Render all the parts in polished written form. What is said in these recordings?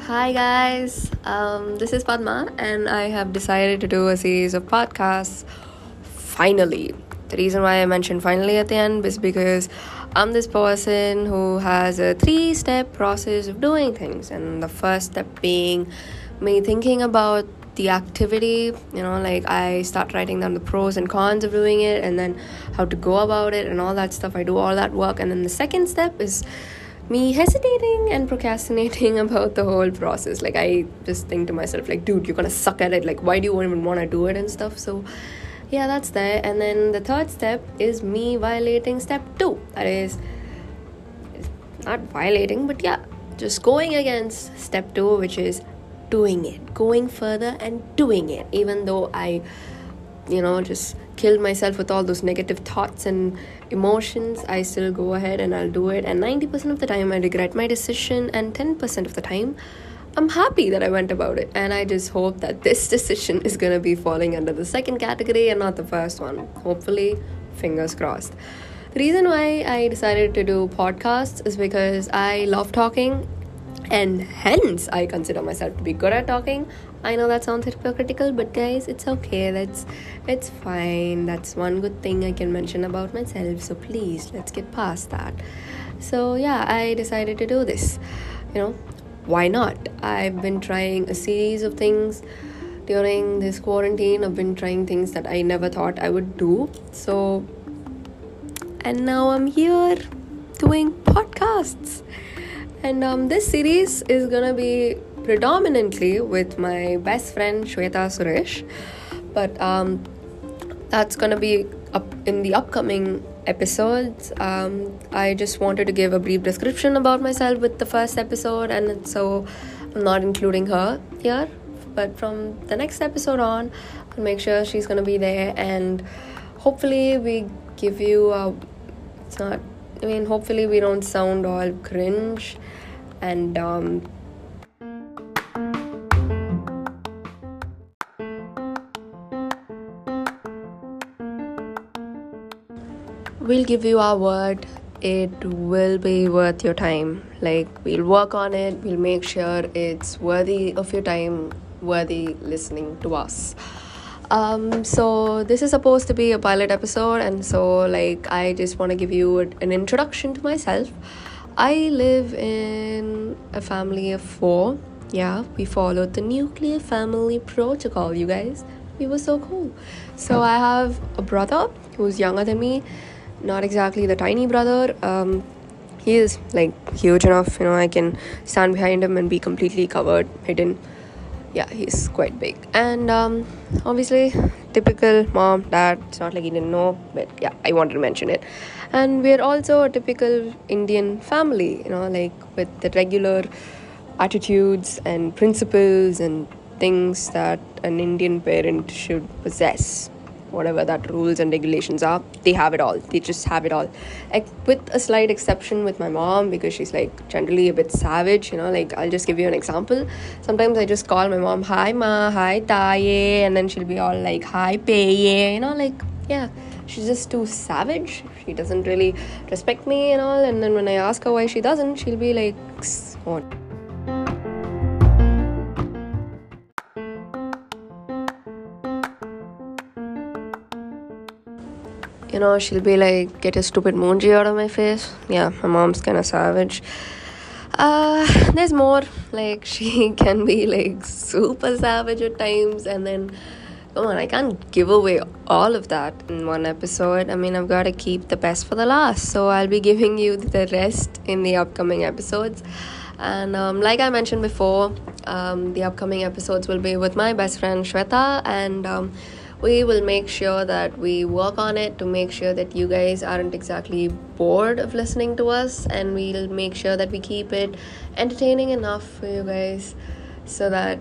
Hi guys, this is Padma and I have decided to do a series of podcasts finally. The reason why I mentioned finally at the end is because I'm this person who has a 3-step process of doing things, and the first step being me thinking about the activity, I start writing down the pros and cons of doing it and then how to go about it and all that stuff. I do all that work, and then the second step is me hesitating and procrastinating about the whole process. I just think to myself, dude, you're gonna suck at it, why do you even want to do it and stuff. So yeah, that's there. And then the third step is me violating step 2, that is not violating but just going against step 2, which is doing it, going further and doing it, even though I just killed myself with all those negative thoughts and emotions. I still go ahead and I'll do it, and 90% of the time I regret my decision and 10% of the time I'm happy that I went about it. And I just hope that this decision is gonna be falling under the second category and not the first one, hopefully, fingers crossed. The reason why I decided to do podcasts is because I love talking, and hence I consider myself to be good at talking. I know that sounds hypocritical, but guys, it's okay, it's fine. That's one good thing I can mention about myself, so please let's get past that. So yeah, I decided to do this, why not. I've been trying a series of things during this quarantine. I've been trying things that I never thought I would do, and now I'm here doing podcasts. And this series is gonna be predominantly with my best friend Shweta Suresh, but that's gonna be up in the upcoming episodes. I just wanted to give a brief description about myself with the first episode, and so I'm not including her here, but from the next episode on I'll make sure she's gonna be there, and hopefully we give you hopefully we don't sound all cringe and we'll give you our word, it will be worth your time. We'll work on it, we'll make sure it's worthy of your time, worthy listening to us. So this is supposed to be a pilot episode, and so I just want to give you an introduction to myself. I live in a family of 4. Yeah, we followed the nuclear family protocol, you guys. We were so cool. So I have a brother who's younger than me, not exactly the tiny brother. He is huge enough, I can stand behind him and be completely covered, hidden. Yeah, he's quite big, and obviously typical mom, dad. It's not like he didn't know, but yeah, I wanted to mention it. And we're also a typical Indian family, with the regular attitudes and principles and things that an Indian parent should possess. Whatever that rules and regulations are, they have it all. They just have it all, with a slight exception with my mom, because she's generally a bit savage. I'll just give you an example. Sometimes I just call my mom, "Hi ma, hi taye," and then she'll be all like, "Hi paye," yeah, she's just too savage. She doesn't really respect me and all. And then when I ask her why she doesn't, she'll be like, "Oh." She'll be like, "Get a stupid moonji out of my face." Yeah, my mom's kind of savage. There's more. She can be super savage at times, and then come on, I can't give away all of that in one episode. I've got to keep the best for the last, so I'll be giving you the rest in the upcoming episodes. And like I mentioned before, the upcoming episodes will be with my best friend Shweta, and we will make sure that we work on it to make sure that you guys aren't exactly bored of listening to us, and we'll make sure that we keep it entertaining enough for you guys so that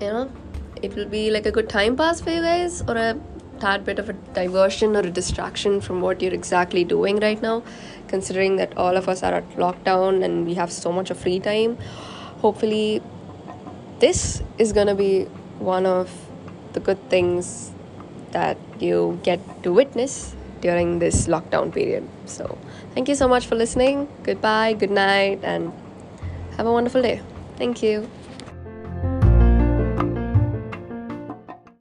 it will be a good time pass for you guys, or a tad bit of a diversion or a distraction from what you're exactly doing right now, considering that all of us are at lockdown and we have so much of free time. Hopefully this is gonna be one of the good things that you get to witness during this lockdown period. So thank you so much for listening. Goodbye, good night, and have a wonderful day. Thank you.